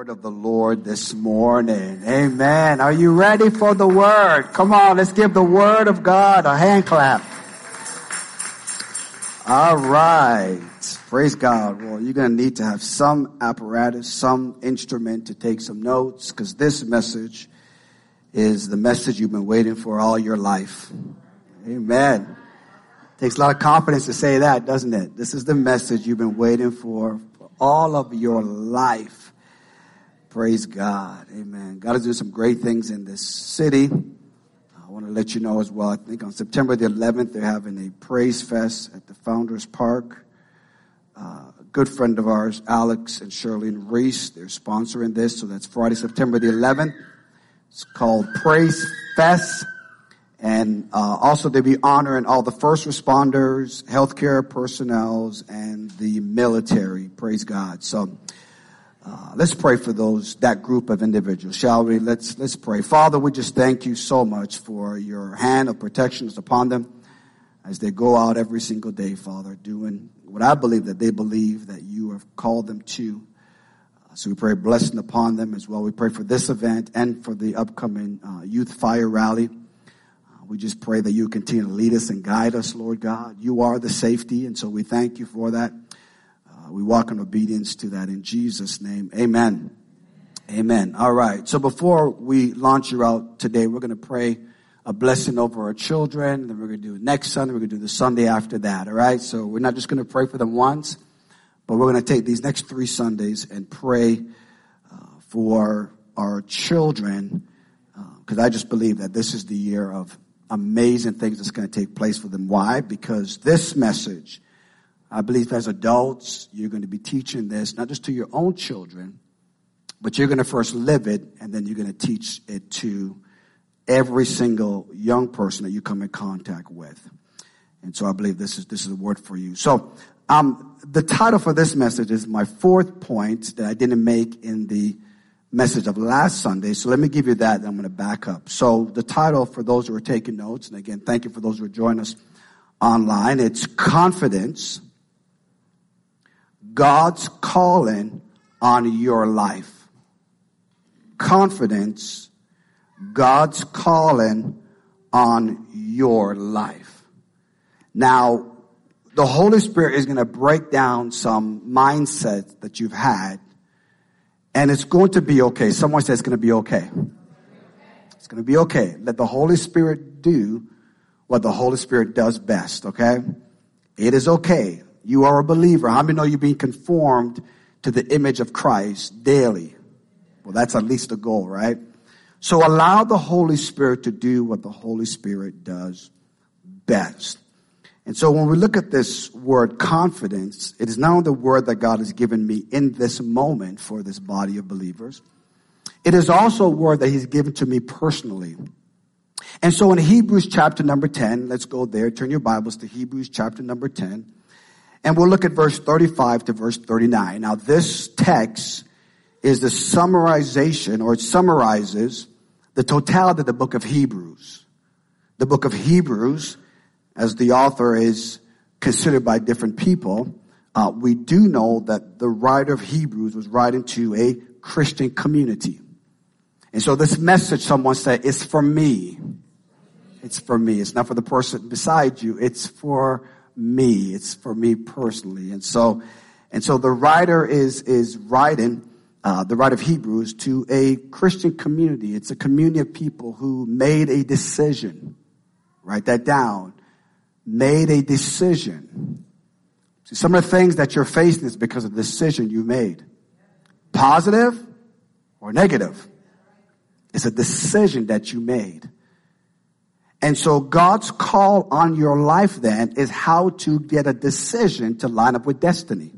word of the Lord this morning. Amen. Are you ready for the word? Come on, let's give the word of God a hand clap. All right. Praise God. Well, you're going to need to have some apparatus, some instrument to take some notes, because this message is the message you've been waiting for all your life. Amen. Takes a lot of confidence to say that, doesn't it? This is the message you've been waiting for all of your life. Praise God. Amen. God is doing some great things in this city. I want to let you know as well, I think on September the 11th, they're having a Praise Fest at the Founders Park. A good friend of ours, Alex and Charlene Reese, they're sponsoring this. So that's Friday, September the 11th. It's called Praise Fest. And also they'll be honoring all the first responders, healthcare personnel, and the military. Praise God. So let's pray for that group of individuals, shall we? Let's pray. Father, we just thank you so much for your hand of protection that's upon them as they go out every single day, Father, doing what I believe that they believe that you have called them to. So we pray blessing upon them as well. We pray for this event and for the upcoming Youth Fire Rally. We just pray that you continue to lead us and guide us, Lord God. You are the safety, and so we thank you for that. We walk in obedience to that in Jesus' name. Amen. Amen. All right. So before we launch you out today, we're going to pray a blessing over our children. Then we're going to do it next Sunday. We're going to do the Sunday after that. All right. So we're not just going to pray for them once, but we're going to take these next 3 Sundays and pray for our children, because I just believe that this is the year of amazing things that's going to take place for them. Why? Because this message, I believe as adults, you're going to be teaching this, not just to your own children, but you're going to first live it, and then you're going to teach it to every single young person that you come in contact with. And so I believe this is the word for you. So the title for this message is my 4th point that I didn't make in the message of last Sunday. So let me give you that, and I'm going to back up. So the title for those who are taking notes, and again, thank you for those who are joining us online, it's Confidence, God's Calling on Your Life. Confidence, God's Calling on Your Life. Now, the Holy Spirit is going to break down some mindsets that you've had, and it's going to be okay. Someone said it's going to be okay. It's going to be okay. Let the Holy Spirit do what the Holy Spirit does best, okay? It is okay. You are a believer. How many know you're being conformed to the image of Christ daily? Well, that's at least the goal, right? So allow the Holy Spirit to do what the Holy Spirit does best. And so when we look at this word confidence, it is not only the word that God has given me in this moment for this body of believers. It is also a word that he's given to me personally. And so in Hebrews chapter number 10, let's go there. Turn your Bibles to Hebrews chapter number 10. And we'll look at verse 35 to verse 39. Now this text is the summarization, or it summarizes the totality of the book of Hebrews. The book of Hebrews, as the author is considered by different people, we do know that the writer of Hebrews was writing to a Christian community. And so this message, someone said, is for me. It's for me. It's not for the person beside you. It's for me. It's for me personally. And so the writer is writing, the writer of Hebrews, to a Christian community. It's a community of people who made a decision. Write that down. Made a decision. See, some of the things that you're facing is because of the decision you made. Positive or negative. It's a decision that you made. And so God's call on your life then is how to get a decision to line up with destiny.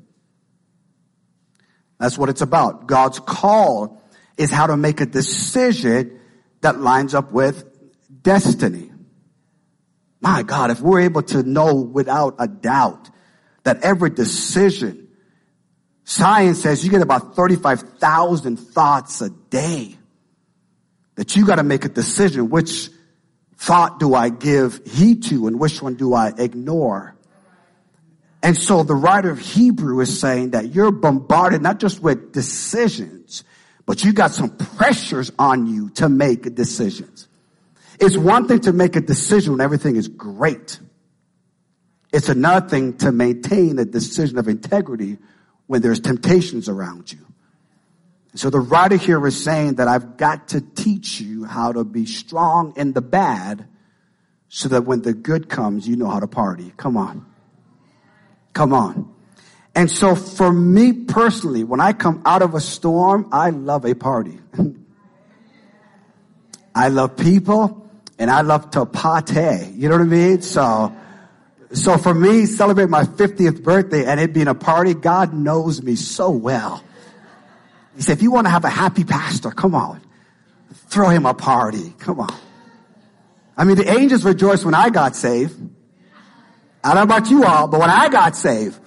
That's what it's about. God's call is how to make a decision that lines up with destiny. My God, if we're able to know without a doubt that every decision, science says you get about 35,000 thoughts a day, that you got to make a decision, which thought do I give heed to and which one do I ignore? And so the writer of Hebrews is saying that you're bombarded not just with decisions, but you got some pressures on you to make decisions. It's one thing to make a decision when everything is great. It's another thing to maintain a decision of integrity when there's temptations around you. So the writer here is saying that I've got to teach you how to be strong in the bad so that when the good comes, you know how to party. Come on. Come on. And so for me personally, when I come out of a storm, I love a party. I love people and I love to party. You know what I mean? So for me, celebrate my 50th birthday and it being a party, God knows me so well. He said, if you want to have a happy pastor, come on. Throw him a party. Come on. I mean, the angels rejoiced when I got saved. I don't know about you all, but when I got saved,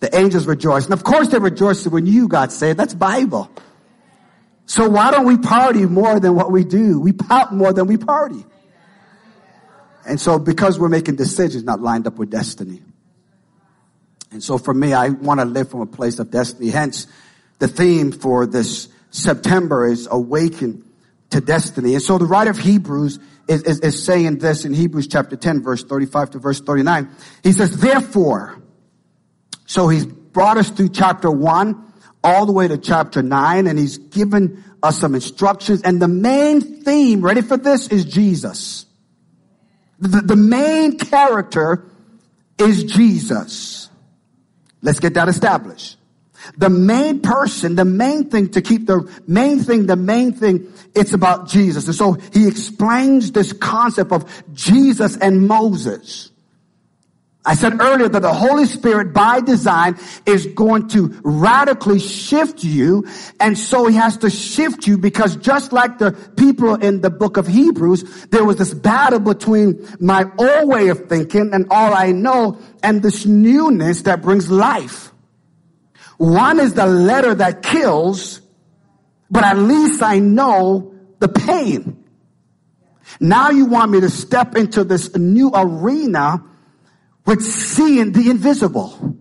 the angels rejoiced. And of course they rejoiced when you got saved. That's Bible. So why don't we party more than what we do? We pout more than we party. And so because we're making decisions not lined up with destiny. And so for me, I want to live from a place of destiny. Hence, the theme for this September is awaken to destiny. And so the writer of Hebrews is saying this in Hebrews chapter 10, verse 35 to verse 39. He says, therefore, so he's brought us through chapter 1 all the way to chapter 9, and he's given us some instructions. And the main theme, ready for this, is Jesus. The main character is Jesus. Let's get that established. The main person, the main thing to keep, the main thing, it's about Jesus. And so he explains this concept of Jesus and Moses. I said earlier that the Holy Spirit by design is going to radically shift you. And so he has to shift you because just like the people in the book of Hebrews, there was this battle between my old way of thinking and all I know and this newness that brings life. One is the letter that kills, but at least I know the pain. Now you want me to step into this new arena with seeing the invisible.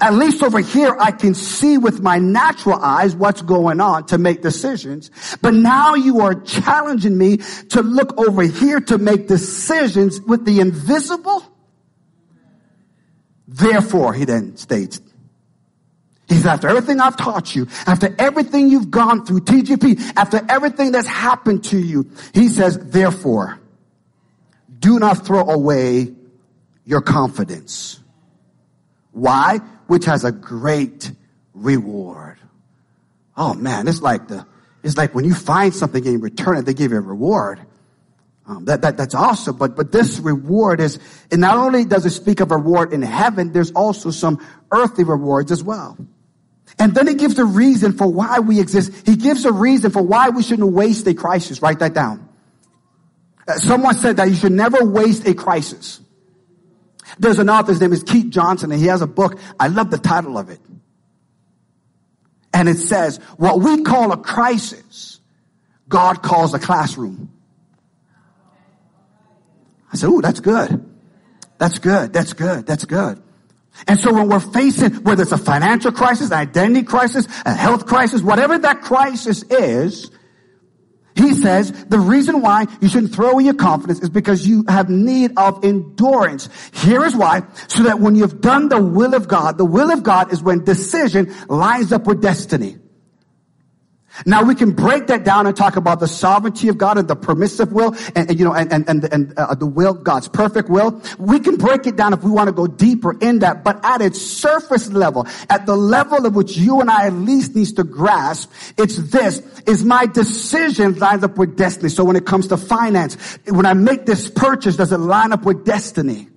At least over here I can see with my natural eyes what's going on to make decisions. But now you are challenging me to look over here to make decisions with the invisible. Therefore, he then states, he said, after everything I've taught you, after everything you've gone through, TGP, after everything that's happened to you, he says, therefore, do not throw away your confidence. Why? Which has a great reward. Oh man, it's like when you find something and you return it, they give you a reward. That's awesome, but this reward is, and not only does it speak of reward in heaven, there's also some earthly rewards as well. And then he gives a reason for why we exist. He gives a reason for why we shouldn't waste a crisis. Write that down. Someone said that you should never waste a crisis. There's an author, his name is Keith Johnson, and he has a book. I love the title of it. And it says, what we call a crisis, God calls a classroom. I said, ooh, that's good. That's good. That's good. That's good. And so when we're facing, whether it's a financial crisis, an identity crisis, a health crisis, whatever that crisis is, he says the reason why you shouldn't throw away your confidence is because you have need of endurance. Here is why. So that when you've done the will of God is when decision lines up with destiny. Now we can break that down and talk about the sovereignty of God and the permissive will and the will, God's perfect will. We can break it down if we want to go deeper in that, but at its surface level, at the level of which you and I at least needs to grasp, it's this, is my decision lines up with destiny. So when it comes to finance, when I make this purchase, does it line up with destiny?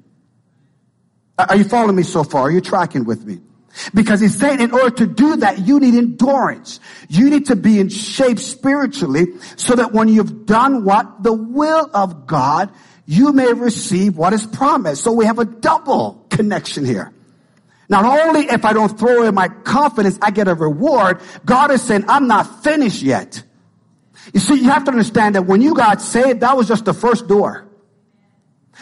Are you following me so far? Are you tracking with me? Because he's saying in order to do that, you need endurance. You need to be in shape spiritually so that when you've done what? The will of God, you may receive what is promised. So we have a double connection here. Not only if I don't throw in my confidence, I get a reward. God is saying, I'm not finished yet. You see, you have to understand that when you got saved, that was just the first door.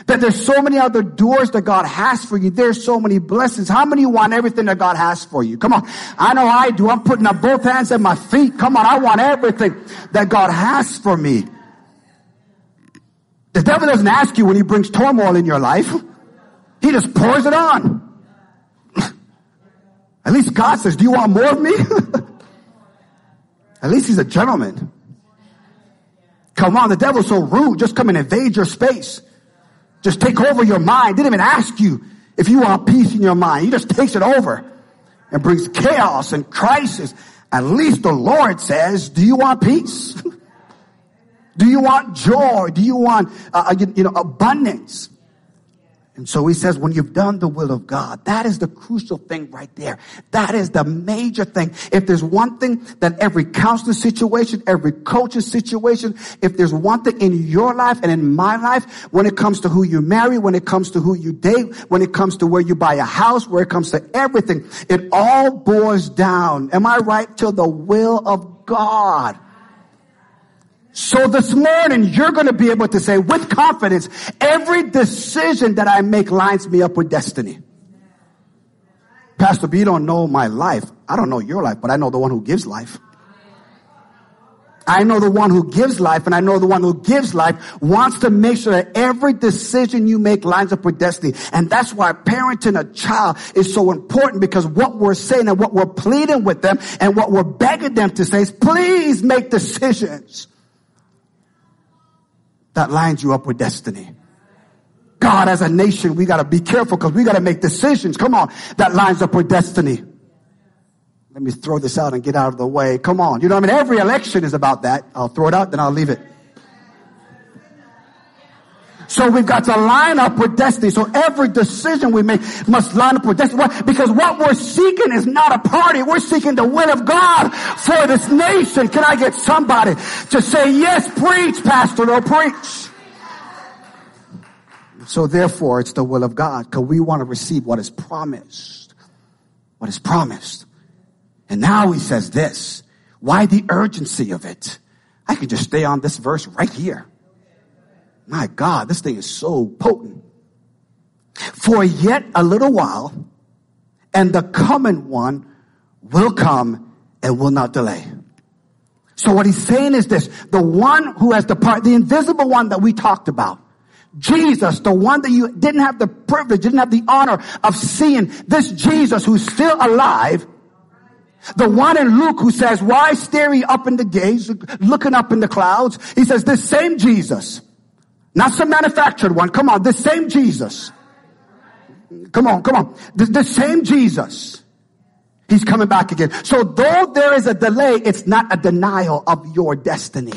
That there's so many other doors that God has for you. There's so many blessings. How many want everything that God has for you? Come on. I know I do. I'm putting up both hands at my feet. Come on. I want everything that God has for me. The devil doesn't ask you when he brings turmoil in your life. He just pours it on. At least God says, do you want more of me? At least he's a gentleman. Come on. The devil's so rude. Just come and invade your space. Just take over your mind. Didn't even ask you if you want peace in your mind. He just takes it over and brings chaos and crisis. At least the Lord says, do you want peace? Do you want joy? Do you want abundance? And so he says, when you've done the will of God, that is the crucial thing right there. That is the major thing. If there's one thing that every counselor situation, every coach's situation, if there's one thing in your life and in my life, when it comes to who you marry, when it comes to who you date, when it comes to where you buy a house, where it comes to everything, it all boils down, am I right, to the will of God. So this morning, you're going to be able to say with confidence, every decision that I make lines me up with destiny. Pastor, but you don't know my life. I don't know your life, but I know the one who gives life. I know the one who gives life, and I know the one who gives life wants to make sure that every decision you make lines up with destiny. And that's why parenting a child is so important, because what we're saying and what we're pleading with them and what we're begging them to say is, please make decisions that lines you up with destiny. God, as a nation, we got to be careful because we got to make decisions. Come on. That lines up with destiny. Let me throw this out and get out of the way. Come on. You know what I mean? Every election is about that. I'll throw it out, then I'll leave it. So we've got to line up with destiny. So every decision we make must line up with destiny. Why? Because what we're seeking is not a party. We're seeking the will of God for this nation. Can I get somebody to say, yes, preach, Pastor, or preach? So therefore, it's the will of God, because we want to receive what is promised. What is promised. And now he says this. Why the urgency of it? I can just stay on this verse right here. My God, this thing is so potent. For yet a little while, and the coming one will come and will not delay. So what he's saying is this. The one who has the invisible one that we talked about. Jesus, the one that you didn't have the privilege, didn't have the honor of seeing. This Jesus who's still alive. The one in Luke who says, why stare ye up in the gates, looking up in the clouds? He says, this same Jesus. Not some manufactured one. Come on, the same Jesus. Come on. The same Jesus. He's coming back again. So though there is a delay, it's not a denial of your destiny.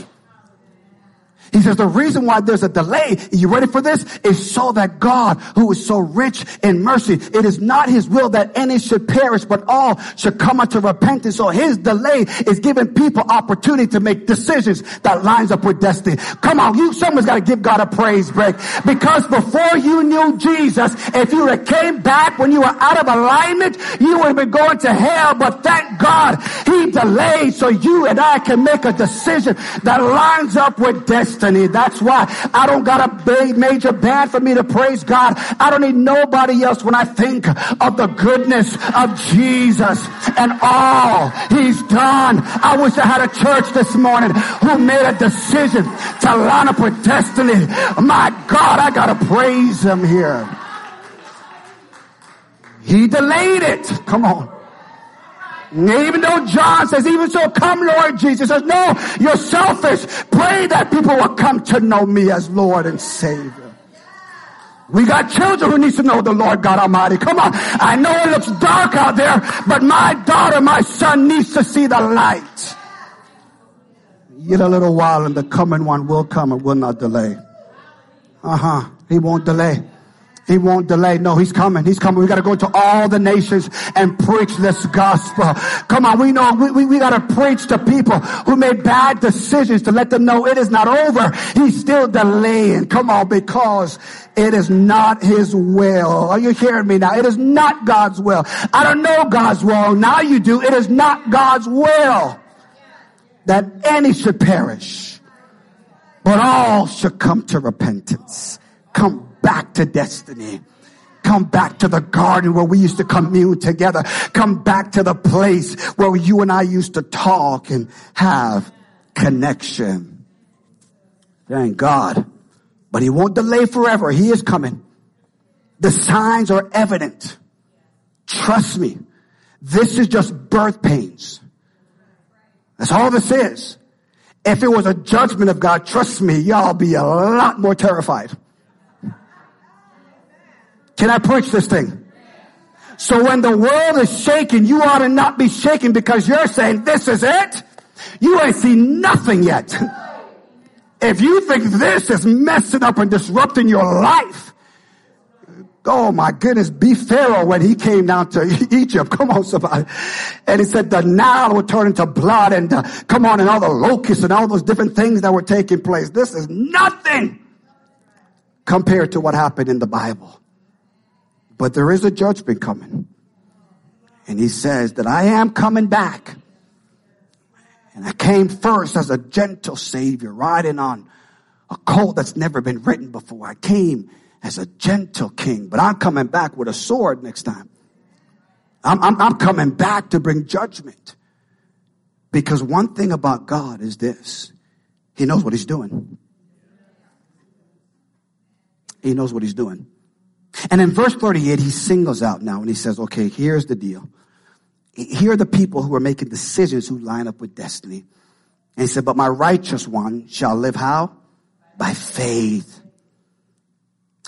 He says the reason why there's a delay, are you ready for this? Is so that God, who is so rich in mercy, it is not his will that any should perish, but all should come unto repentance. So his delay is giving people opportunity to make decisions that lines up with destiny. Come on, someone's got to give God a praise break. Because before you knew Jesus, if you would have came back when you were out of alignment, you would have been going to hell. But thank God, he delayed so you and I can make a decision that lines up with destiny. That's why I don't got a major band for me to praise God. I don't need nobody else when I think of the goodness of Jesus and all he's done. I wish I had a church this morning who made a decision to line up with destiny. My God, I got to praise him here. He delayed it. Come on. Even though John says, even so, come Lord Jesus. Says, no, you're selfish. Pray that people will come to know me as Lord and Savior. We got children who need to know the Lord God Almighty. Come on. I know it looks dark out there, but my daughter, my son needs to see the light. Yet a little while and the coming one will come and will not delay. He won't delay. He won't delay. No, he's coming. He's coming. We got to go to all the nations and preach this gospel. Come on. We know we got to preach to people who made bad decisions to let them know it is not over. He's still delaying. Come on, because it is not his will. Are you hearing me now? It is not God's will. I don't know God's will. Now you do. It is not God's will that any should perish, but all should come to repentance. Come back to destiny. Come back to the garden where we used to commune together. Come back to the place where you and I used to talk and have connection. Thank God. But he won't delay forever. He is coming. The signs are evident. Trust me. This is just birth pains. That's all this is. If it was a judgment of God, trust me, y'all be a lot more terrified. Can I preach this thing? So when the world is shaking, you ought to not be shaking because you're saying, this is it. You ain't seen nothing yet. If you think this is messing up and disrupting your life, oh my goodness, be Pharaoh when he came down to Egypt. Come on, somebody. And he said the Nile would turn into blood and come on, and all the locusts and all those different things that were taking place. This is nothing compared to what happened in the Bible. But there is a judgment coming. And he says that I am coming back. And I came first as a gentle savior, riding on a colt that's never been ridden before. I came as a gentle king, but I'm coming back with a sword next time. I'm coming back to bring judgment. Because one thing about God is this. He knows what he's doing. He knows what he's doing. And in verse 38, he singles out now and he says, okay, here's the deal. Here are the people who are making decisions who line up with destiny. And he said, but my righteous one shall live how? By faith.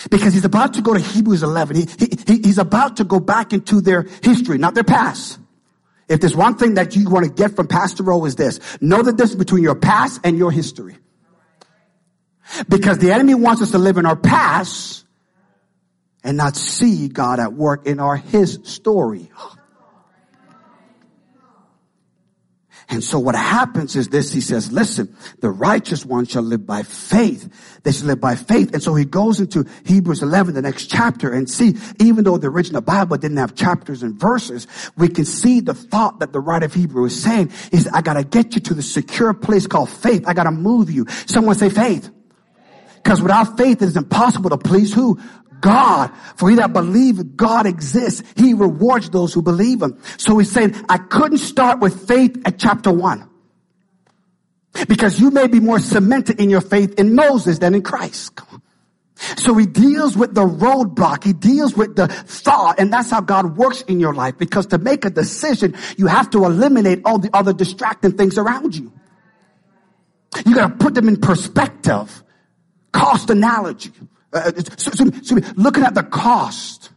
Because he's about to go to Hebrews 11. He's about to go back into their history, not their past. If there's one thing that you want to get from Pastor Rowe is this. Know the difference between your past and your history. Because the enemy wants us to live in our past and not see God at work in his story. And so what happens is this, he says, listen, the righteous one shall live by faith. They shall live by faith. And so he goes into Hebrews 11, the next chapter, and see, even though the original Bible didn't have chapters and verses, we can see the thought that the writer of Hebrew is saying is, I got to get you to the secure place called faith. I got to move you. Someone say faith. Because without faith, it is impossible to please who? God, for he that believes God exists, he rewards those who believe him. So he's saying, I couldn't start with faith at chapter 1. Because you may be more cemented in your faith in Moses than in Christ. Come on. So he deals with the roadblock. He deals with the thought. And that's how God works in your life. Because to make a decision, you have to eliminate all the other distracting things around you. You got to put them in perspective. Cost analogy. Looking at the cost.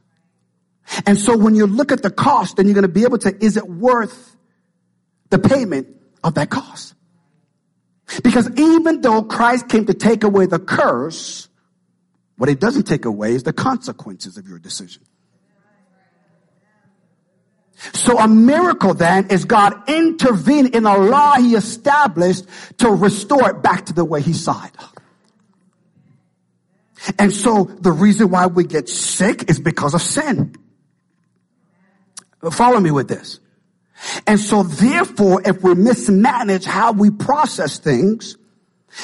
And so when you look at the cost, then you're going to be able to, is it worth the payment of that cost? Because even though Christ came to take away the curse, what it doesn't take away is the consequences of your decision. So a miracle then is God intervening in a law he established to restore it back to the way he saw it. And so the reason why we get sick is because of sin. Follow me with this. And so therefore, if we mismanage how we process things,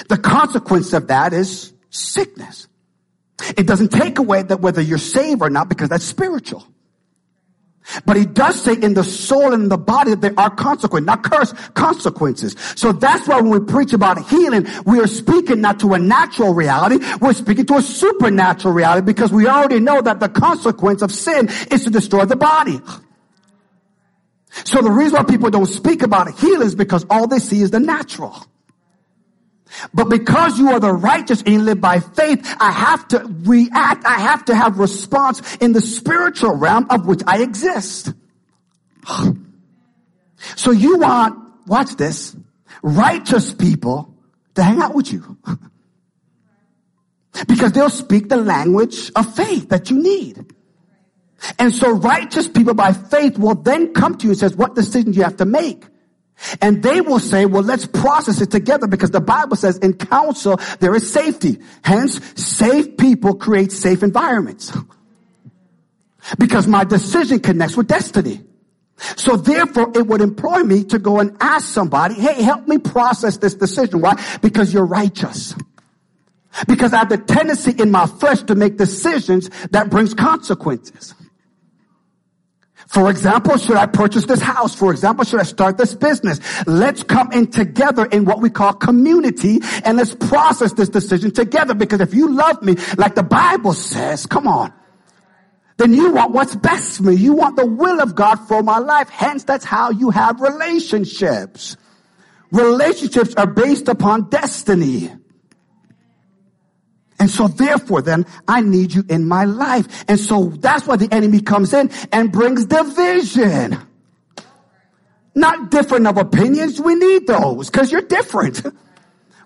the consequence of that is sickness. It doesn't take away that whether you're saved or not, because that's spiritual. But he does say in the soul and in the body that there are consequences, not curse, consequences. So that's why when we preach about healing, we are speaking not to a natural reality, we're speaking to a supernatural reality, because we already know that the consequence of sin is to destroy the body. So the reason why people don't speak about healing is because all they see is the natural. But because you are the righteous and you live by faith, I have to react. I have to have response in the spiritual realm of which I exist. So you want, watch this, righteous people to hang out with you. Because they'll speak the language of faith that you need. And so righteous people by faith will then come to you and says, what decision do you have to make? And they will say, well, let's process it together, because the Bible says in counsel there is safety. Hence, safe people create safe environments. Because my decision connects with destiny. So therefore, it would employ me to go and ask somebody, hey, help me process this decision. Why? Because you're righteous. because I have the tendency in my flesh to make decisions that brings consequences. For example, should I purchase this house? For example, should I start this business? Let's come in together in what we call community, and let's process this decision together, because if you love me, like the Bible says, come on, then you want what's best for me. You want the will of God for my life. Hence, that's how you have relationships. Relationships are based upon destiny. And so therefore then, I need you in my life. And so that's why the enemy comes in and brings division. Not different of opinions. We need those because you're different.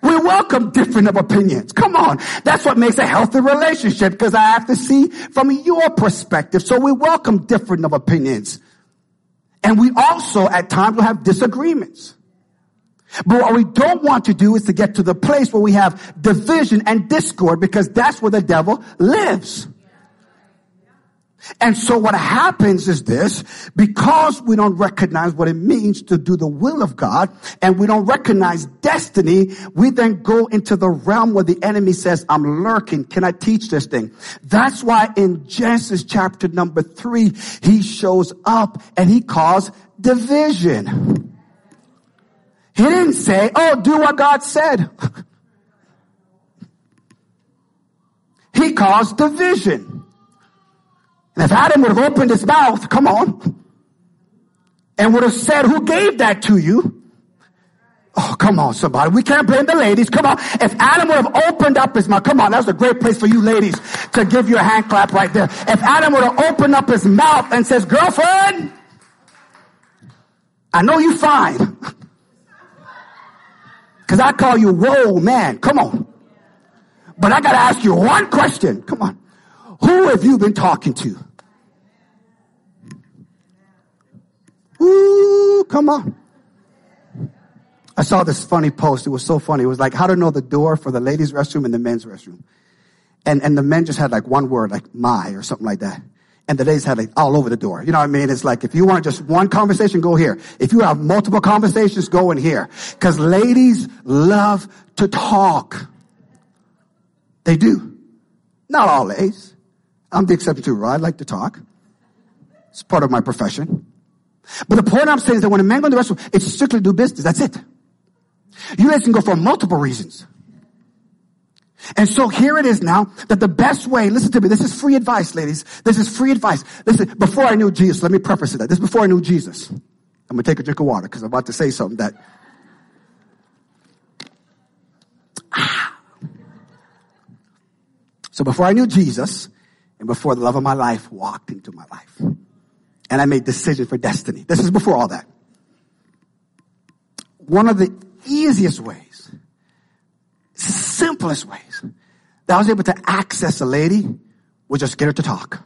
We welcome different of opinions. Come on. That's what makes a healthy relationship, because I have to see from your perspective. So we welcome different of opinions. And we also at times will have disagreements. But what we don't want to do is to get to the place where we have division and discord, because that's where the devil lives. And so what happens is this: because we don't recognize what it means to do the will of God, and we don't recognize destiny, we then go into the realm where the enemy says, I'm lurking. Can I teach this thing? That's why in Genesis chapter number 3, he shows up and he caused division. He didn't say, oh, do what God said. He caused division. And if Adam would have opened his mouth, come on, and would have said, who gave that to you? Oh, come on, somebody. We can't blame the ladies. Come on. If Adam would have opened up his mouth, come on, that's a great place for you ladies to give your hand clap right there. If Adam would have opened up his mouth and says, girlfriend, I know you fine. Because I call you, whoa, man, come on. But I got to ask you one question. Come on. Who have you been talking to? Ooh, come on. I saw this funny post. It was so funny. It was like how to know the door for the ladies' restroom and the men's restroom. And the men just had like one word, like my or something like that. And the ladies had like all over the door. You know what I mean? It's like, if you want just one conversation, go here. If you have multiple conversations, go in here. Because ladies love to talk. They do. Not all ladies. I'm the exception too, right? I like to talk. It's part of my profession. But the point I'm saying is that when a man goes to the restroom, it's strictly do business. That's it. You guys can go for multiple reasons. And so here it is now that the best way, listen to me, this is free advice, ladies. This is free advice. Listen, before I knew Jesus, let me preface it that. This is before I knew Jesus. I'm going to take a drink of water because I'm about to say something that. So before I knew Jesus and before the love of my life walked into my life and I made decisions for destiny. This is before all that. One of the easiest ways, simplest ways that I was able to access a lady was just get her to talk.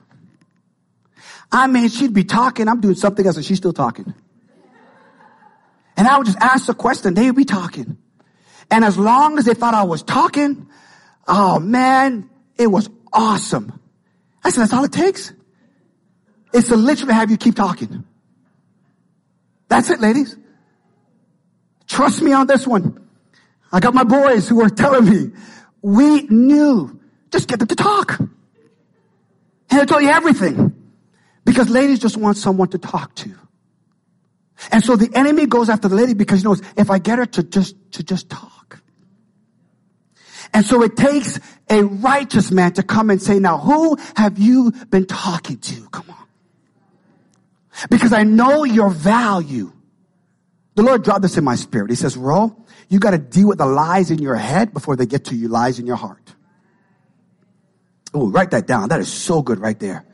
I mean, she'd be talking, I'm doing something else, and she's still talking. And I would just ask a question, they'd be talking. And as long as they thought I was talking, oh man, it was awesome. I said, that's all it takes. It's to literally have you keep talking. That's it, ladies. Trust me on this one. I got my boys who were telling me, we knew, just get them to talk. And they'll tell you everything. Because ladies just want someone to talk to. And so the enemy goes after the lady because he knows, if I get her to just talk. And so it takes a righteous man to come and say, now who have you been talking to? Come on. Because I know your value. The Lord dropped this in my spirit. He says, Ro, you got to deal with the lies in your head before they get to you, lies in your heart. Oh, write that down. That is so good right there.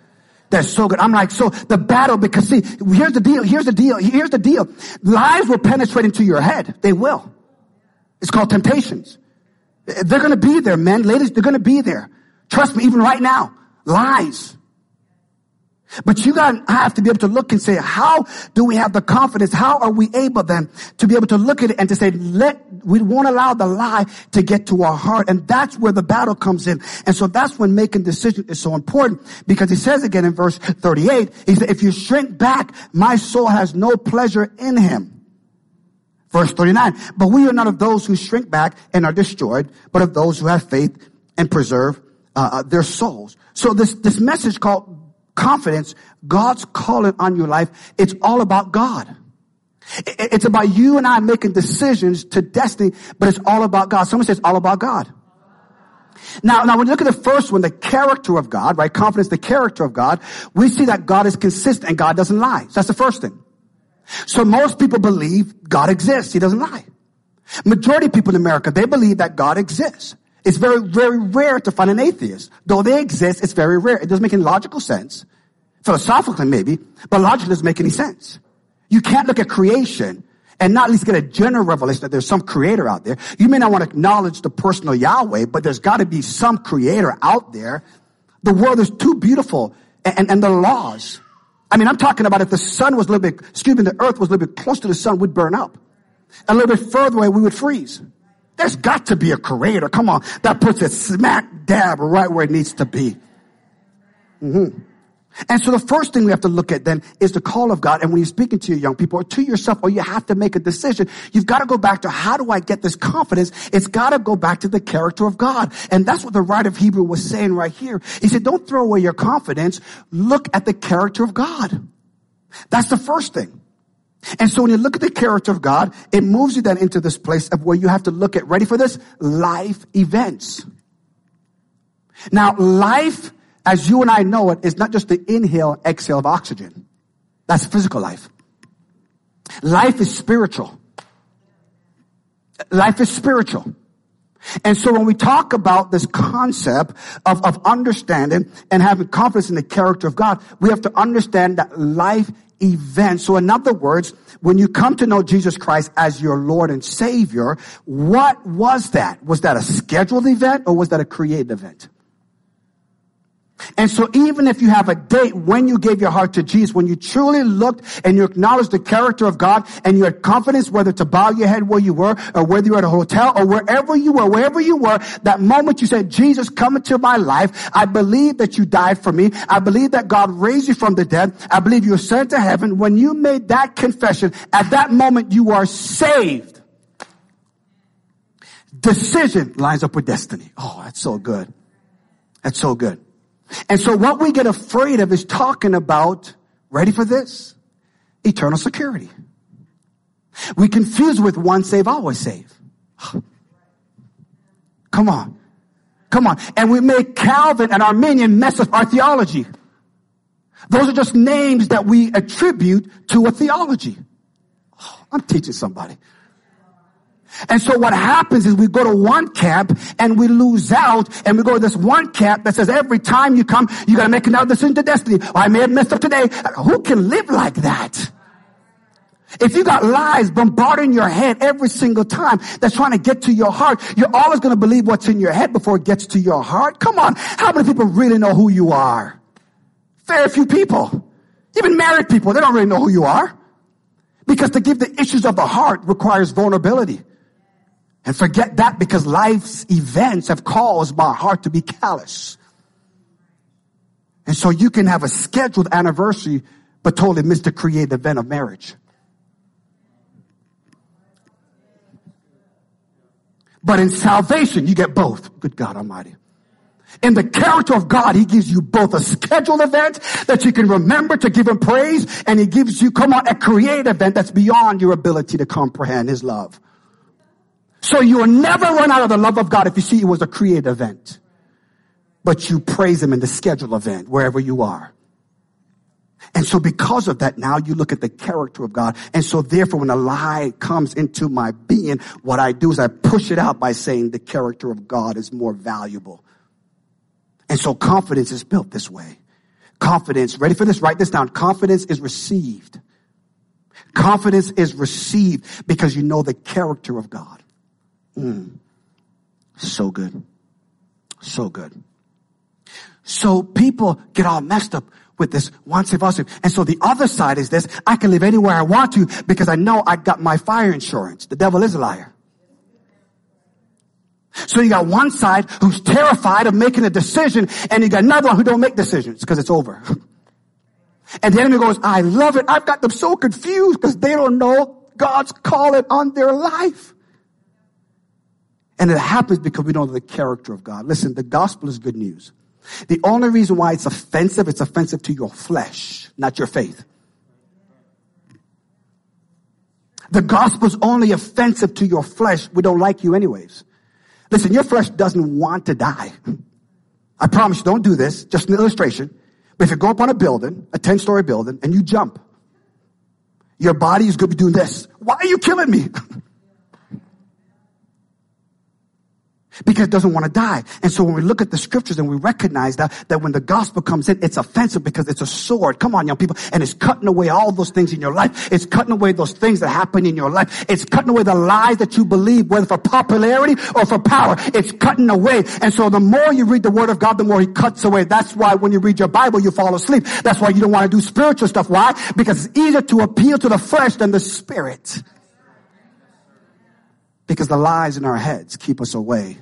That's so good. I'm like, so the battle, because see, here's the deal. Lies will penetrate into your head. They will. It's called temptations. They're going to be there, men. Ladies, they're going to be there. Trust me, even right now, lies. But I have to be able to look and say, how do we have the confidence? How are we able then to be able to look at it and to say, we won't allow the lie to get to our heart. And that's where the battle comes in. And so that's when making decisions is so important, because he says again in verse 38, he said, if you shrink back, my soul has no pleasure in him. Verse 39, but we are not of those who shrink back and are destroyed, but of those who have faith and preserve their souls. So this message called confidence, God's calling on your life, it's all about God. It's about you and I making decisions to destiny, but it's all about God. Someone says all about God. Now, when you look at the first one, the character of God, right? Confidence, the character of God. We see that God is consistent and God doesn't lie. So that's the first thing. So most people believe God exists. He doesn't lie. Majority of people in America, they believe that God exists. It's very, very rare to find an atheist. Though they exist, it's very rare. It doesn't make any logical sense. Philosophically, maybe, but logically doesn't make any sense. You can't look at creation and not at least get a general revelation that there's some creator out there. You may not want to acknowledge the personal Yahweh, but there's got to be some creator out there. The world is too beautiful, and the laws. I mean, I'm talking about if the sun was a little bit, the earth was a little bit close to the sun, we'd burn up. A little bit further away, we would freeze. There's got to be a creator. Come on. That puts it smack dab right where it needs to be. Mm-hmm. And so the first thing we have to look at then is the call of God. And when you're speaking to your young people or to yourself, or you have to make a decision, you've got to go back to, how do I get this confidence? It's got to go back to the character of God. And that's what the writer of Hebrews was saying right here. He said, don't throw away your confidence. Look at the character of God. That's the first thing. And so when you look at the character of God, it moves you then into this place of where you have to look at, ready for this, life events. Now, life as you and I know it is not just the inhale, exhale of oxygen. That's physical life. Life is spiritual. Life is spiritual. And so when we talk about this concept of understanding and having confidence in the character of God, we have to understand that life events. So in other words, when you come to know Jesus Christ as your Lord and Savior, what was that? Was that a scheduled event or was that a created event? And so even if you have a date when you gave your heart to Jesus, when you truly looked and you acknowledged the character of God and you had confidence whether to bow your head where you were or whether you were at a hotel or wherever you were, that moment you said, Jesus, come into my life. I believe that you died for me. I believe that God raised you from the dead. I believe you were sent to heaven. When you made that confession, at that moment you are saved. Decision lines up with destiny. Oh, that's so good. That's so good. And so what we get afraid of is talking about, ready for this, eternal security. We confuse with once save, always save. Come on. Come on. And we make Calvin and Arminian mess up our theology. Those are just names that we attribute to a theology. Oh, I'm teaching somebody. And so what happens is we go to one camp and we lose out, and we go to this one camp that says every time you come, you got to make another decision to destiny. Oh, I may have messed up today. Who can live like that? If you got lies bombarding your head every single time that's trying to get to your heart, you're always going to believe what's in your head before it gets to your heart. Come on. How many people really know who you are? Very few people. Even married people, they don't really know who you are. Because to give the issues of the heart requires vulnerability. And forget that, because life's events have caused my heart to be callous. And so you can have a scheduled anniversary, but totally miss the creative event of marriage. But in salvation, you get both. Good God Almighty. In the character of God, He gives you both a scheduled event that you can remember to give Him praise, and He gives you, come on, a creative event that's beyond your ability to comprehend His love. So you will never run out of the love of God if you see it was a created event. But you praise Him in the scheduled event, wherever you are. And so because of that, now you look at the character of God. And so therefore, when a lie comes into my being, what I do is I push it out by saying the character of God is more valuable. And so confidence is built this way. Confidence, ready for this? Write this down. Confidence is received. Confidence is received because you know the character of God. So good. So good. So people get all messed up with this once and always. And so the other side is this, I can live anywhere I want to because I know I got my fire insurance. The devil is a liar. So you got one side who's terrified of making a decision, and you got another one who don't make decisions because it's over. And the enemy goes, I love it. I've got them so confused because they don't know God's calling on their life. And it happens because we don't know the character of God. Listen, the gospel is good news. The only reason why it's offensive to your flesh, not your faith. The gospel's only offensive to your flesh. We don't like you anyways. Listen, your flesh doesn't want to die. I promise you, don't do this. Just an illustration. But if you go up on a building, a 10-story building, and you jump, your body is going to be doing this. Why are you killing me? Because it doesn't want to die. And so when we look at the scriptures and we recognize that when the gospel comes in, it's offensive because it's a sword. Come on, young people. And it's cutting away all those things in your life. It's cutting away those things that happen in your life. It's cutting away the lies that you believe, whether for popularity or for power. It's cutting away. And so the more you read the word of God, the more he cuts away. That's why when you read your Bible, you fall asleep. That's why you don't want to do spiritual stuff. Why? Because it's easier to appeal to the flesh than the spirit. Because the lies in our heads keep us away.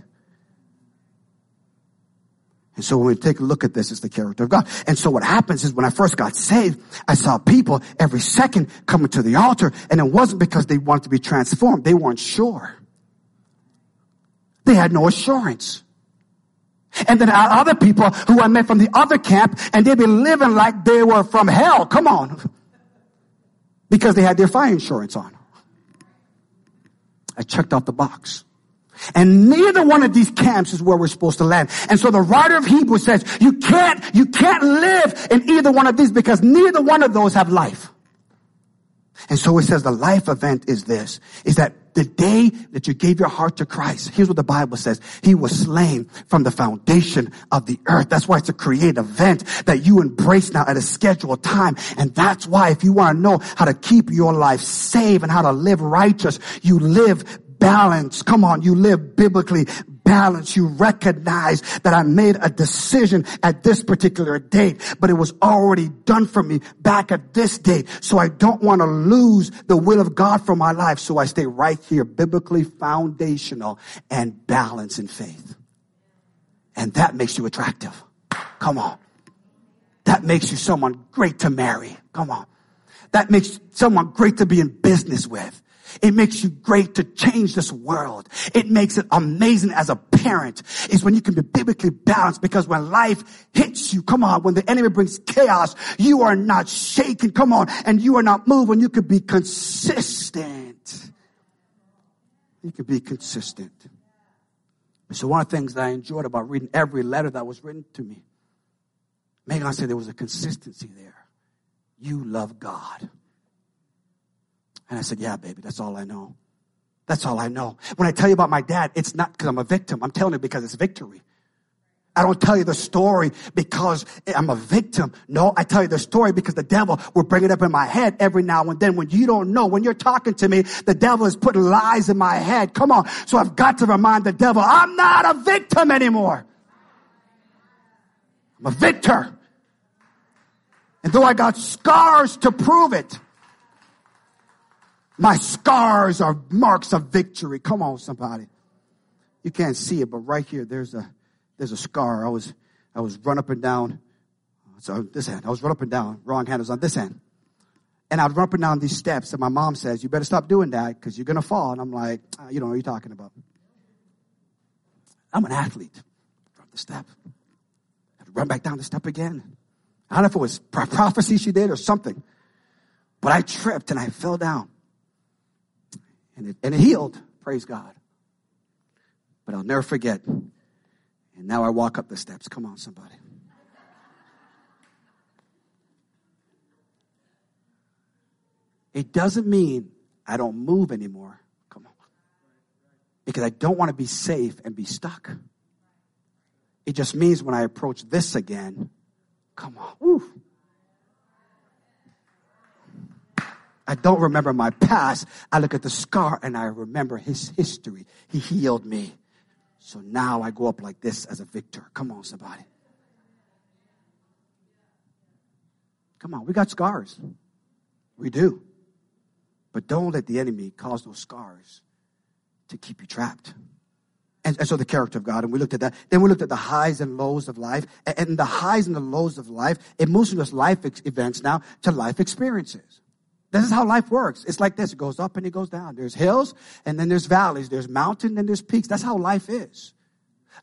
And so when we take a look at this, it's the character of God. And so what happens is when I first got saved, I saw people every second coming to the altar. And it wasn't because they wanted to be transformed. They weren't sure. They had no assurance. And then I had other people who I met from the other camp, and they'd be living like they were from hell. Come on. Because they had their fire insurance on. I checked out the box. And neither one of these camps is where we're supposed to land. And so the writer of Hebrews says, you can't live in either one of these because neither one of those have life. And so it says the life event is this, is that the day that you gave your heart to Christ, here's what the Bible says. He was slain from the foundation of the earth. That's why it's a creative event that you embrace now at a scheduled time. And that's why if you want to know how to keep your life safe and how to live righteous, you live balanced. Come on, you live biblically balanced. You recognize that I made a decision at this particular date, but it was already done for me back at this date. So I don't want to lose the will of God for my life. So I stay right here, biblically foundational and balanced in faith. And that makes you attractive. Come on. That makes you someone great to marry. Come on. That makes someone great to be in business with. It makes you great to change this world. It makes it amazing as a parent is when you can be biblically balanced, because when life hits you, come on, when the enemy brings chaos, you are not shaken, come on, and you are not moved when you can be consistent. You can be consistent. So one of the things that I enjoyed about reading every letter that was written to me, Megan said there was a consistency there. You love God. And I said, yeah, baby, that's all I know. That's all I know. When I tell you about my dad, it's not because I'm a victim. I'm telling you because it's victory. I don't tell you the story because I'm a victim. No, I tell you the story because the devil will bring it up in my head every now and then. When you don't know, when you're talking to me, the devil is putting lies in my head. Come on. So I've got to remind the devil, I'm not a victim anymore. I'm a victor. And though I got scars to prove it, my scars are marks of victory. Come on, somebody. You can't see it, but right here, there's a scar. I was run up and down. So this hand, I was run up and down. Wrong hand, I was on this hand. And I would run up and down these steps, and my mom says, you better stop doing that because you're going to fall. And I'm like, you don't know what you're talking about. I'm an athlete. Drop the step. I'd run back down the step again. I don't know if it was prophecy she did or something, but I tripped and I fell down. And it healed, praise God. But I'll never forget. And now I walk up the steps. Come on, somebody. It doesn't mean I don't move anymore. Come on. Because I don't want to be safe and be stuck. It just means when I approach this again, come on. Woo. I don't remember my past. I look at the scar and I remember his history. He healed me. So now I go up like this as a victor. Come on, somebody. Come on, we got scars. We do. But don't let the enemy cause those scars to keep you trapped. And so the character of God, and we looked at that. Then we looked at the highs and lows of life. And the highs and the lows of life, it moves from those life events now to life experiences. This is how life works. It's like this. It goes up and it goes down. There's hills and then there's valleys. There's mountains and there's peaks. That's how life is.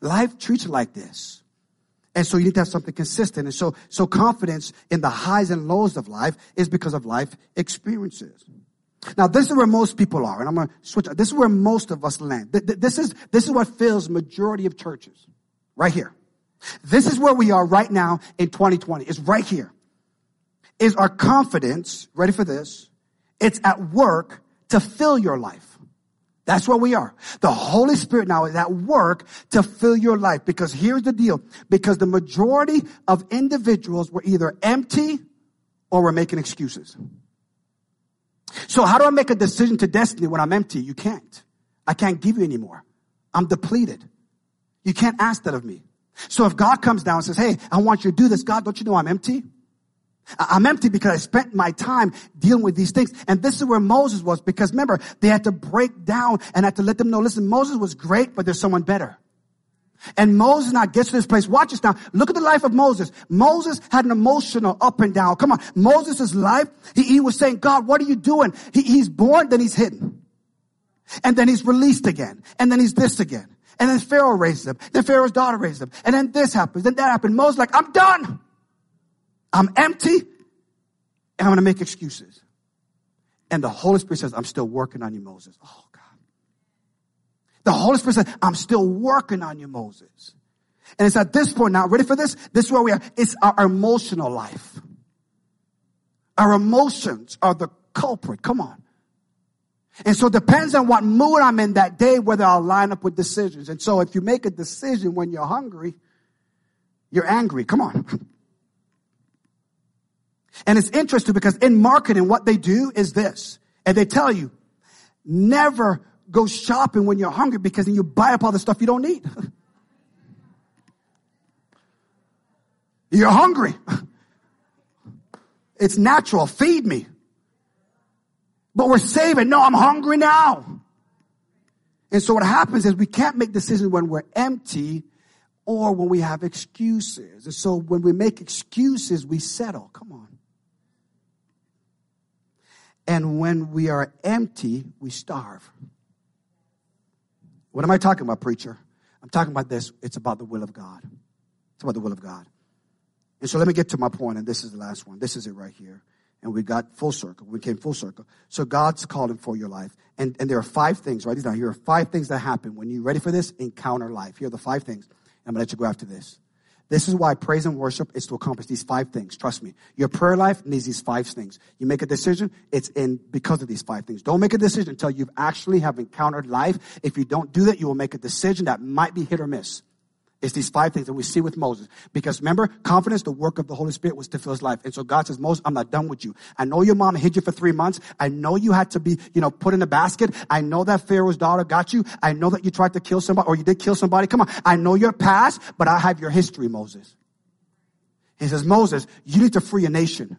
Life treats you like this. And so you need to have something consistent. And so confidence in the highs and lows of life is because of life experiences. Now, this is where most people are. And I'm going to switch. This is where most of us land. This is what fills majority of churches. Right here. This is where we are right now in 2020. It's right here. Is our confidence, ready for this, it's at work to fill your life. That's where we are. The Holy Spirit now is at work to fill your life. Because here's the deal. Because the majority of individuals were either empty or were making excuses. So how do I make a decision to destiny when I'm empty? You can't. I can't give you anymore. I'm depleted. You can't ask that of me. So if God comes down and says, hey, I want you to do this. God, don't you know I'm empty? I'm empty because I spent my time dealing with these things. And this is where Moses was, because remember, they had to break down and had to let them know, listen, Moses was great, but there's someone better. And Moses now gets to this place. Watch this now. Look at the life of Moses. Moses had an emotional up and down. Come on. Moses' life, he was saying, God, what are you doing? He's born, then he's hidden. And then he's released again. And then he's this again. And then Pharaoh raises him. Then Pharaoh's daughter raises him. And then this happens. Then that happened. Moses like, I'm done. I'm empty, and I'm going to make excuses. And the Holy Spirit says, I'm still working on you, Moses. Oh, God. The Holy Spirit says, I'm still working on you, Moses. And it's at this point now, ready for this? This is where we are. It's our emotional life. Our emotions are the culprit. Come on. And so it depends on what mood I'm in that day, whether I'll line up with decisions. And so if you make a decision when you're hungry, you're angry. Come on. And it's interesting because in marketing, what they do is this. And they tell you, never go shopping when you're hungry, because then you buy up all the stuff you don't need. You're hungry. It's natural. Feed me. But we're saving. No, I'm hungry now. And so what happens is we can't make decisions when we're empty or when we have excuses. And so when we make excuses, we settle. Come on. And when we are empty, we starve. What am I talking about, preacher? I'm talking about this. It's about the will of God. It's about the will of God. And so let me get to my point, and this is the last one. This is it right here. And we got full circle. We came full circle. So God's calling for your life. And there are five things, right? Now, here are five things that happen when you're ready for this, encounter life. Here are the five things. I'm going to let you go after this. This is why praise and worship is to accomplish these five things. Trust me. Your prayer life needs these five things. You make a decision, it's in because of these five things. Don't make a decision until you actually have encountered life. If you don't do that, you will make a decision that might be hit or miss. It's these five things that we see with Moses. Because remember, confidence, the work of the Holy Spirit was to fill his life. And so God says, Moses, I'm not done with you. I know your mom hid you for 3 months. I know you had to be, put in a basket. I know that Pharaoh's daughter got you. I know that you tried to kill somebody, or you did kill somebody. Come on. I know your past, but I have your history, Moses. He says, Moses, you need to free a nation.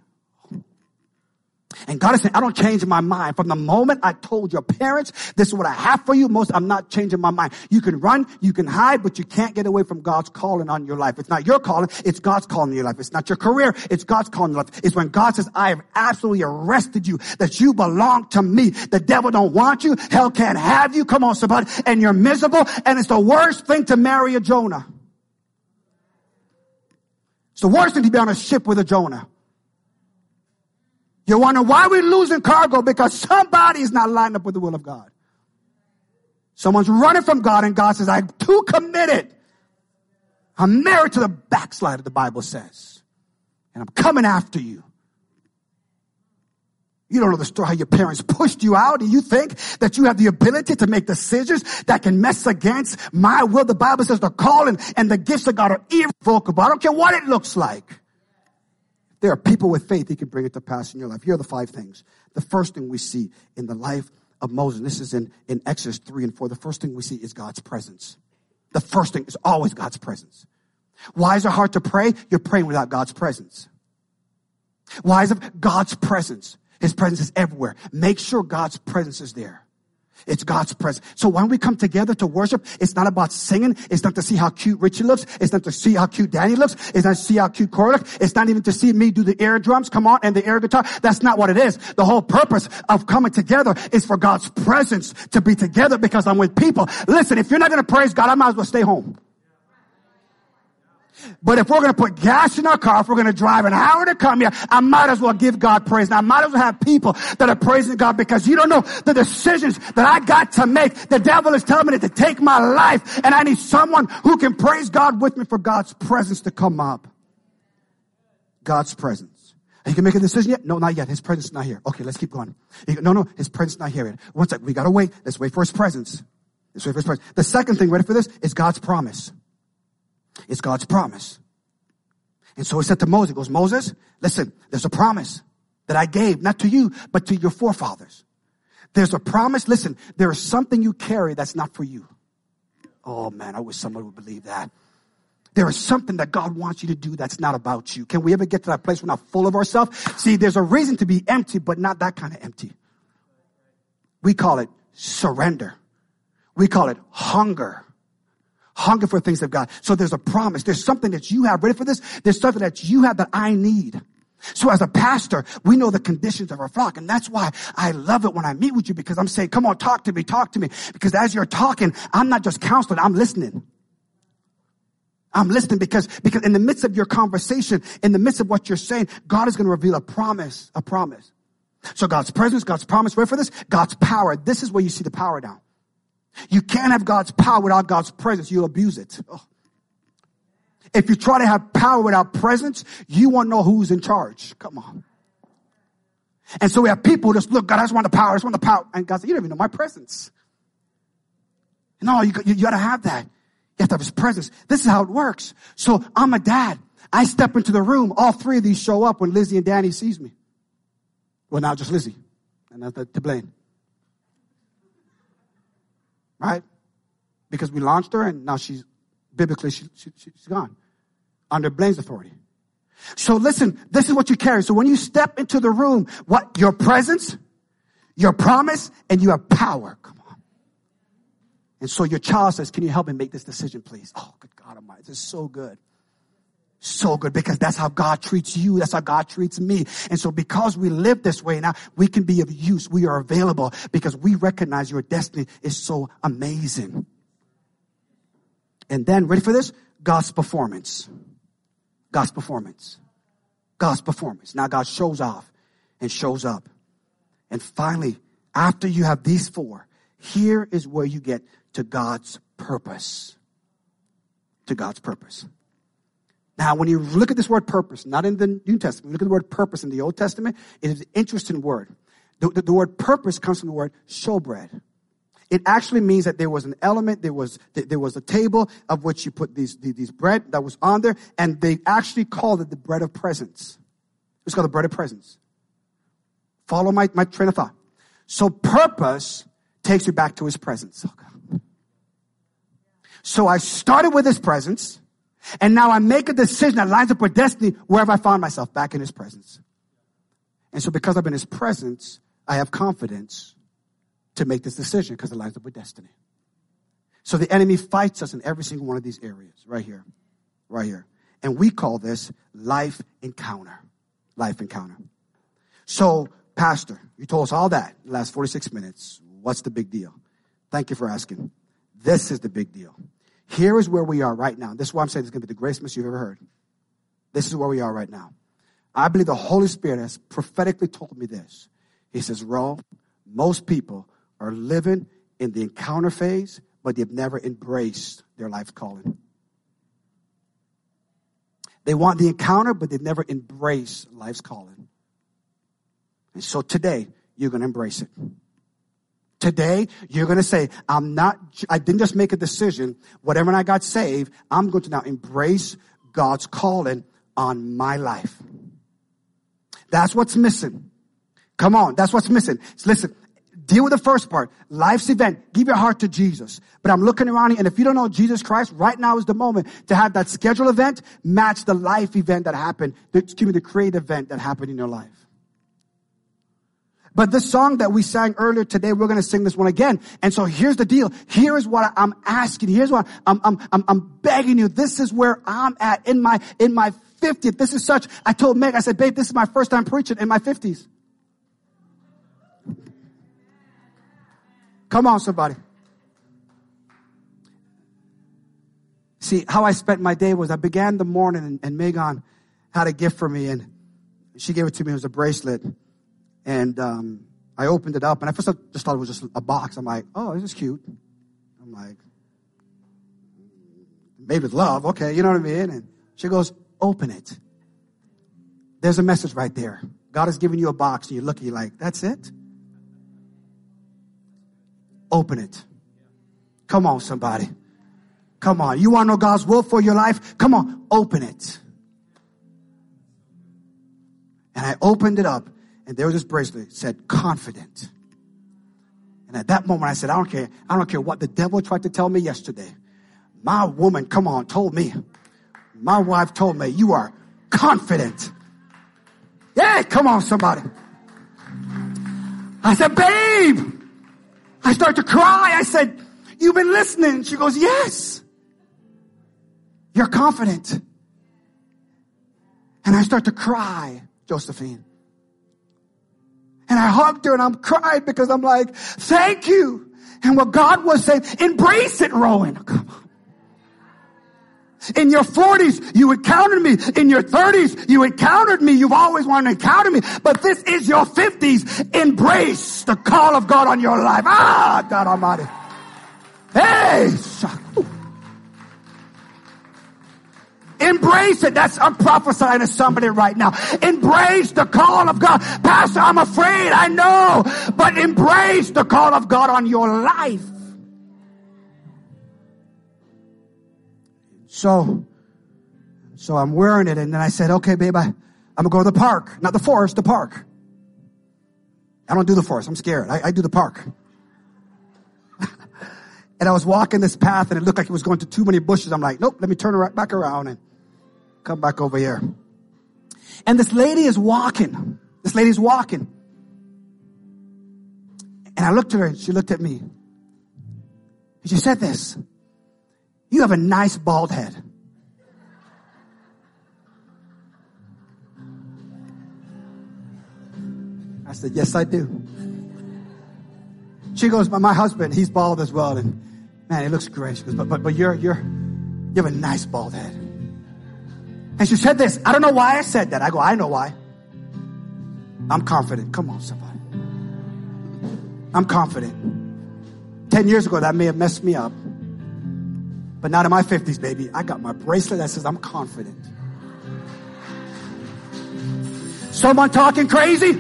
And God is saying, I don't change my mind. From the moment I told your parents, this is what I have for you, Moses, I'm not changing my mind. You can run, you can hide, but you can't get away from God's calling on your life. It's not your calling, it's God's calling on your life. It's not your career, it's God's calling on your life. It's when God says, I have absolutely arrested you, that you belong to me. The devil don't want you, hell can't have you. Come on, somebody. And you're miserable, and it's the worst thing to marry a Jonah. It's the worst thing to be on a ship with a Jonah. You're wondering why we're losing cargo, because somebody's not lined up with the will of God. Someone's running from God, and God says, I'm too committed. I'm married to the backslider, the Bible says. And I'm coming after you. You don't know the story, how your parents pushed you out, and you think that you have the ability to make decisions that can mess against my will. The Bible says the calling and the gifts of God are irrevocable. I don't care what it looks like. There are people with faith. He can bring it to pass in your life. Here are the five things. The first thing we see in the life of Moses, this is in Exodus 3 and 4, the first thing we see is God's presence. The first thing is always God's presence. Why is it hard to pray? You're praying without God's presence. Why is it God's presence? His presence is everywhere. Make sure God's presence is there. It's God's presence. So when we come together to worship, it's not about singing. It's not to see how cute Richie looks. It's not to see how cute Danny looks. It's not to see how cute Cory looks. It's not even to see me do the air drums, come on, and the air guitar. That's not what it is. The whole purpose of coming together is for God's presence to be together because I'm with people. Listen, if you're not going to praise God, I might as well stay home. But if we're going to put gas in our car, if we're going to drive an hour to come here, I might as well give God praise. And I might as well have people that are praising God because you don't know the decisions that I got to make. The devil is telling me to take my life, and I need someone who can praise God with me for God's presence to come up. God's presence. Are you going to make a decision yet? No, not yet. His presence is not here. Okay, let's keep going. No, his presence is not here yet. One second. We got to wait. Let's wait for his presence. Let's wait for his presence. The second thing, ready for this, is God's promise. It's God's promise. And so he said to Moses, he goes, Moses, listen, there's a promise that I gave, not to you, but to your forefathers. There's a promise. Listen, there is something you carry that's not for you. Oh, man, I wish somebody would believe that. There is something that God wants you to do that's not about you. Can we ever get to that place we're not full of ourselves? See, there's a reason to be empty, but not that kind of empty. We call it surrender. We call it hunger. Hunger for things of God. So there's a promise. There's something that you have. Ready for this? There's something that you have that I need. So as a pastor, we know the conditions of our flock. And that's why I love it when I meet with you, because I'm saying, come on, talk to me. Because as you're talking, I'm not just counseling, I'm listening. I'm listening because in the midst of your conversation, in the midst of what you're saying, God is going to reveal a promise. So God's presence, God's promise. Ready for this? God's power. This is where you see the power down. You can't have God's power without God's presence. You'll abuse it. Oh. If you try to have power without presence, you won't know who's in charge. Come on. And so we have people who just look, God, I just want the power. And God said, you don't even know my presence. No, you got to have that. You have to have his presence. This is how it works. So I'm a dad. I step into the room. All three of these show up when Lizzie and Danny sees me. Well, now just Lizzie. And that's to blame. Right? Because we launched her and now she's, biblically, she's gone. Under Blaine's authority. So listen, this is what you carry. So when you step into the room, what? Your presence, your promise, and you have power. Come on. And so your child says, can you help me make this decision, please? Oh, good God Almighty. This is so good. So good, because that's how God treats you. That's how God treats me. And so because we live this way now, we can be of use. We are available because we recognize your destiny is so amazing. And then, ready for this? God's performance. Now God shows off and shows up. And finally, after you have these four, here is where you get to God's purpose. To God's purpose. Now, when you look at this word purpose, not in the New Testament, when you look at the word purpose in the Old Testament, it is an interesting word. The word purpose comes from the word showbread. It actually means that there was an element, there was a table of which you put these bread that was on there, and they actually called it the bread of presence. It's called the bread of presence. Follow my train of thought. So purpose takes you back to his presence. Oh, God. So I started with his presence. And now I make a decision that lines up with destiny wherever I find myself, back in his presence. And so because I'm in his presence, I have confidence to make this decision because it lines up with destiny. So the enemy fights us in every single one of these areas, right here. And we call this life encounter. So, Pastor, you told us all that in the last 46 minutes. What's the big deal? Thank you for asking. This is the big deal. Here is where we are right now. This is why I'm saying this is going to be the greatest message you've ever heard. This is where we are right now. I believe the Holy Spirit has prophetically told me this. He says, Raul, most people are living in the encounter phase, but they've never embraced their life calling. They want the encounter, but they've never embraced life's calling. And so today, you're going to embrace it. Today, you're going to say, I didn't just make a decision. Whatever, when I got saved, I'm going to now embrace God's calling on my life. That's what's missing. Come on. That's what's missing. Listen, deal with the first part. Life's event. Give your heart to Jesus. But I'm looking around here, and if you don't know Jesus Christ, right now is the moment to have that scheduled event match the life event that happened. Excuse me, the creative event that happened in your life. But this song that we sang earlier today, we're going to sing this one again. And so here's the deal. Here is what I'm asking. Here's what I'm begging you. This is where I'm at in my 50th. This is such, I told Meg, I said, babe, this is my first time preaching in my 50s. Come on, somebody. See, how I spent my day was I began the morning and Megan had a gift for me and she gave it to me. It was a bracelet. And I opened it up, and at first I just thought it was just a box. I'm like, oh, this is cute. I'm like, made with love. Okay, you know what I mean? And she goes, open it. There's a message right there. God has given you a box, and you look, and you're like, that's it? Open it. Come on, somebody. Come on. You want to know God's will for your life? Come on, open it. And I opened it up. And there was this bracelet that said, confident. And at that moment, I said, I don't care what the devil tried to tell me yesterday. My woman, come on, told me. My wife told me, you are confident. Yeah, come on, somebody. I said, babe. I start to cry. I said, you've been listening. She goes, yes. You're confident. And I start to cry, Josephine. And I hugged her and I'm crying because I'm like, thank you. And what God was saying, embrace it, Rowan. Oh, come on. In your 40s, you encountered me. In your 30s, you encountered me. You've always wanted to encounter me. But this is your 50s. Embrace the call of God on your life. Ah, God Almighty. Hey. Embrace it. I'm prophesying to somebody right now. Embrace the call of God. Pastor, I'm afraid. I know. But embrace the call of God on your life. So I'm wearing it. And then I said, okay, babe, I'm going to go to the park. Not the forest, the park. I don't do the forest. I'm scared. I do the park. And I was walking this path and it looked like it was going to too many bushes. I'm like, nope, let me turn right back around and come back over here. And this lady is walking. And I looked at her and she looked at me. And she said this. You have a nice bald head. I said, yes, I do. She goes, my husband, he's bald as well. And man, it looks great. She goes, but you have a nice bald head. And she said this. I don't know why I said that. I go, I know why. I'm confident. Come on, somebody. I'm confident. 10 years ago, that may have messed me up. But not in my 50s, baby. I got my bracelet that says I'm confident. Someone talking crazy?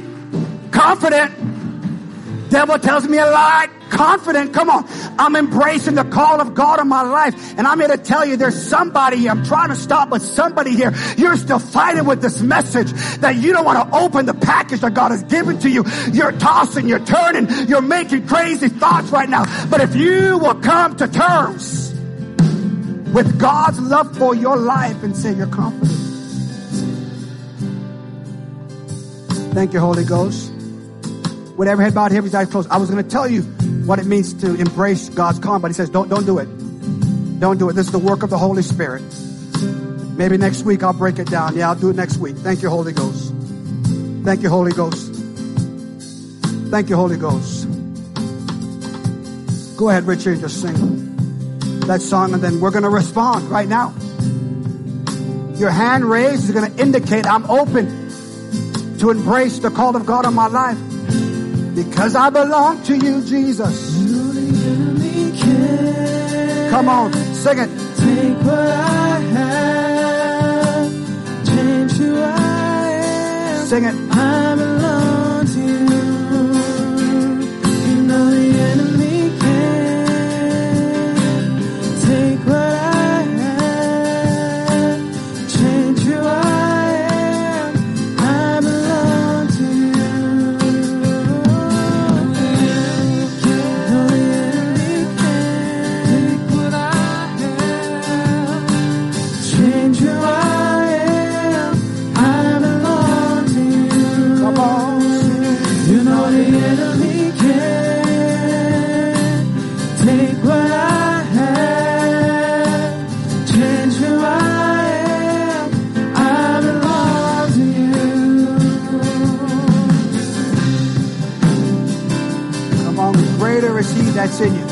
Confident. Devil tells me a lie. Confident. Come on. I'm embracing the call of God in my life. And I'm here to tell you there's somebody here. I'm trying to stop with somebody here. You're still fighting with this message that you don't want to open the package that God has given to you. You're tossing, you're turning, you're making crazy thoughts right now. But if you will come to terms with God's love for your life and say you're confident. Thank you, Holy Ghost. With every head bowed, every eye closed. I was going to tell you what it means to embrace God's calm, but he says, don't do it. Don't do it. This is the work of the Holy Spirit. Maybe next week I'll break it down. Yeah, I'll do it next week. Thank you, Holy Ghost. Thank you, Holy Ghost. Thank you, Holy Ghost. Go ahead, Richard, and just sing that song, and then we're going to respond right now. Your hand raised is going to indicate I'm open to embrace the call of God on my life. Because I belong to you, Jesus. Come on, sing it. Take what I have, change who I am. Sing it. I belong to you. You know the enemy can take what I have, change who I am. Creator is He that's in you.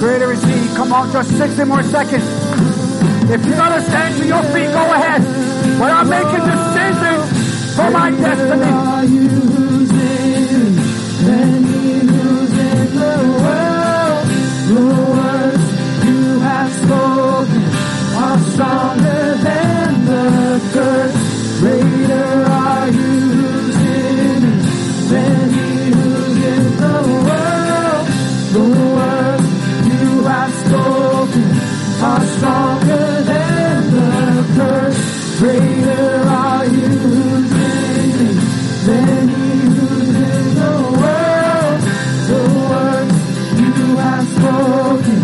Creator is He. Come on, just 60 more seconds. If you're going to stand to your feet, go ahead. But I'm making decisions for my destiny. Stronger than the curse, greater are you who's in us than he who's in the world. The words you have spoken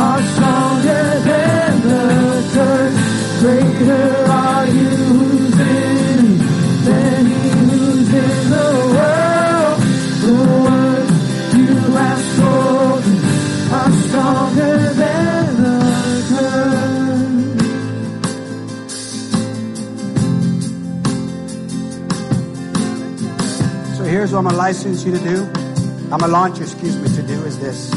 are stronger than the curse, greater are you who's in us than he who's in the world. The words you have spoken are stronger than the greater are you who's in than he who's in the world. The words you have spoken are stronger than the curse. So here's what I'm going to license you to do. I'm going to launch you, excuse me, to do is this.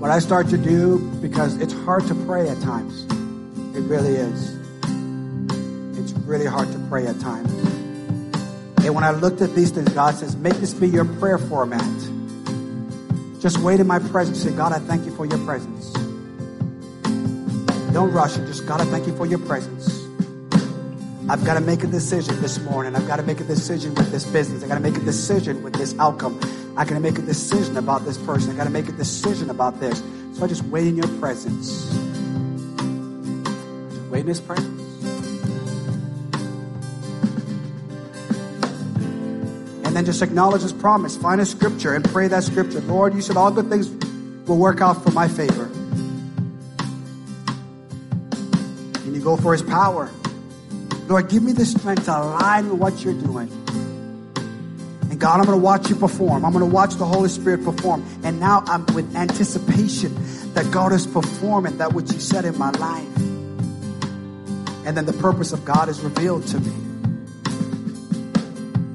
What I start to do, because it's hard to pray at times. It really is. It's really hard to pray at times. And when I looked at these things, God says, make this be your prayer format. Just wait in my presence. Say, God, I thank you for your presence. Don't rush it. Just, God, I thank you for your presence. I've got to make a decision this morning. I've got to make a decision with this business. I've got to make a decision with this outcome. I got to make a decision about this person. I got to make a decision about this. So I just wait in your presence. Just wait in his presence. And then just acknowledge his promise. Find a scripture and pray that scripture. Lord, you said all good things will work out for my favor. And you go for his power. Lord, give me the strength to align with what you're doing. God, I'm going to watch you perform. I'm going to watch the Holy Spirit perform. And now I'm with anticipation that God is performing that which He said in my life. And then the purpose of God is revealed to me.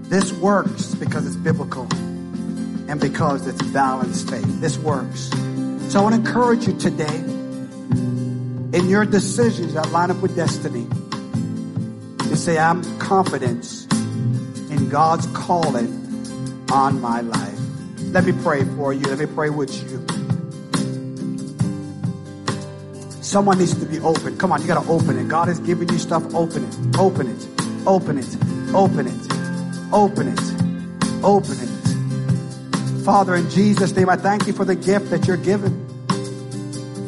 This works because it's biblical and because it's balanced faith. This works. So I want to encourage you today in your decisions that line up with destiny to say, I'm confident in God's calling on my life. Let me pray for you. Let me pray with you. Someone needs to be open. Come on, you got to open it. God is giving you stuff. Open it. Open it. Open it. Open it. Open it. Open it. Father, in Jesus' name, I thank you for the gift that you're giving.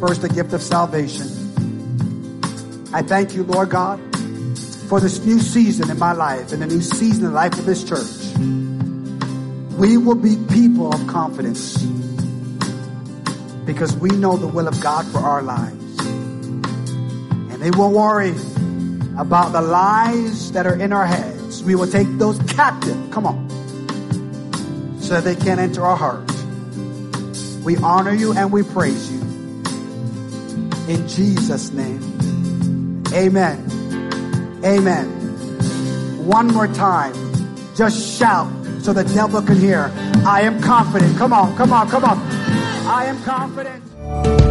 First, the gift of salvation. I thank you, Lord God, for this new season in my life and the new season in the life of this church. We will be people of confidence because we know the will of God for our lives. And they won't worry about the lies that are in our heads. We will take those captive, come on, so that they can't enter our heart. We honor you and we praise you. In Jesus' name, amen. Amen. One more time, just shout. So the devil can hear. I am confident. Come on, come on, come on. I am confident.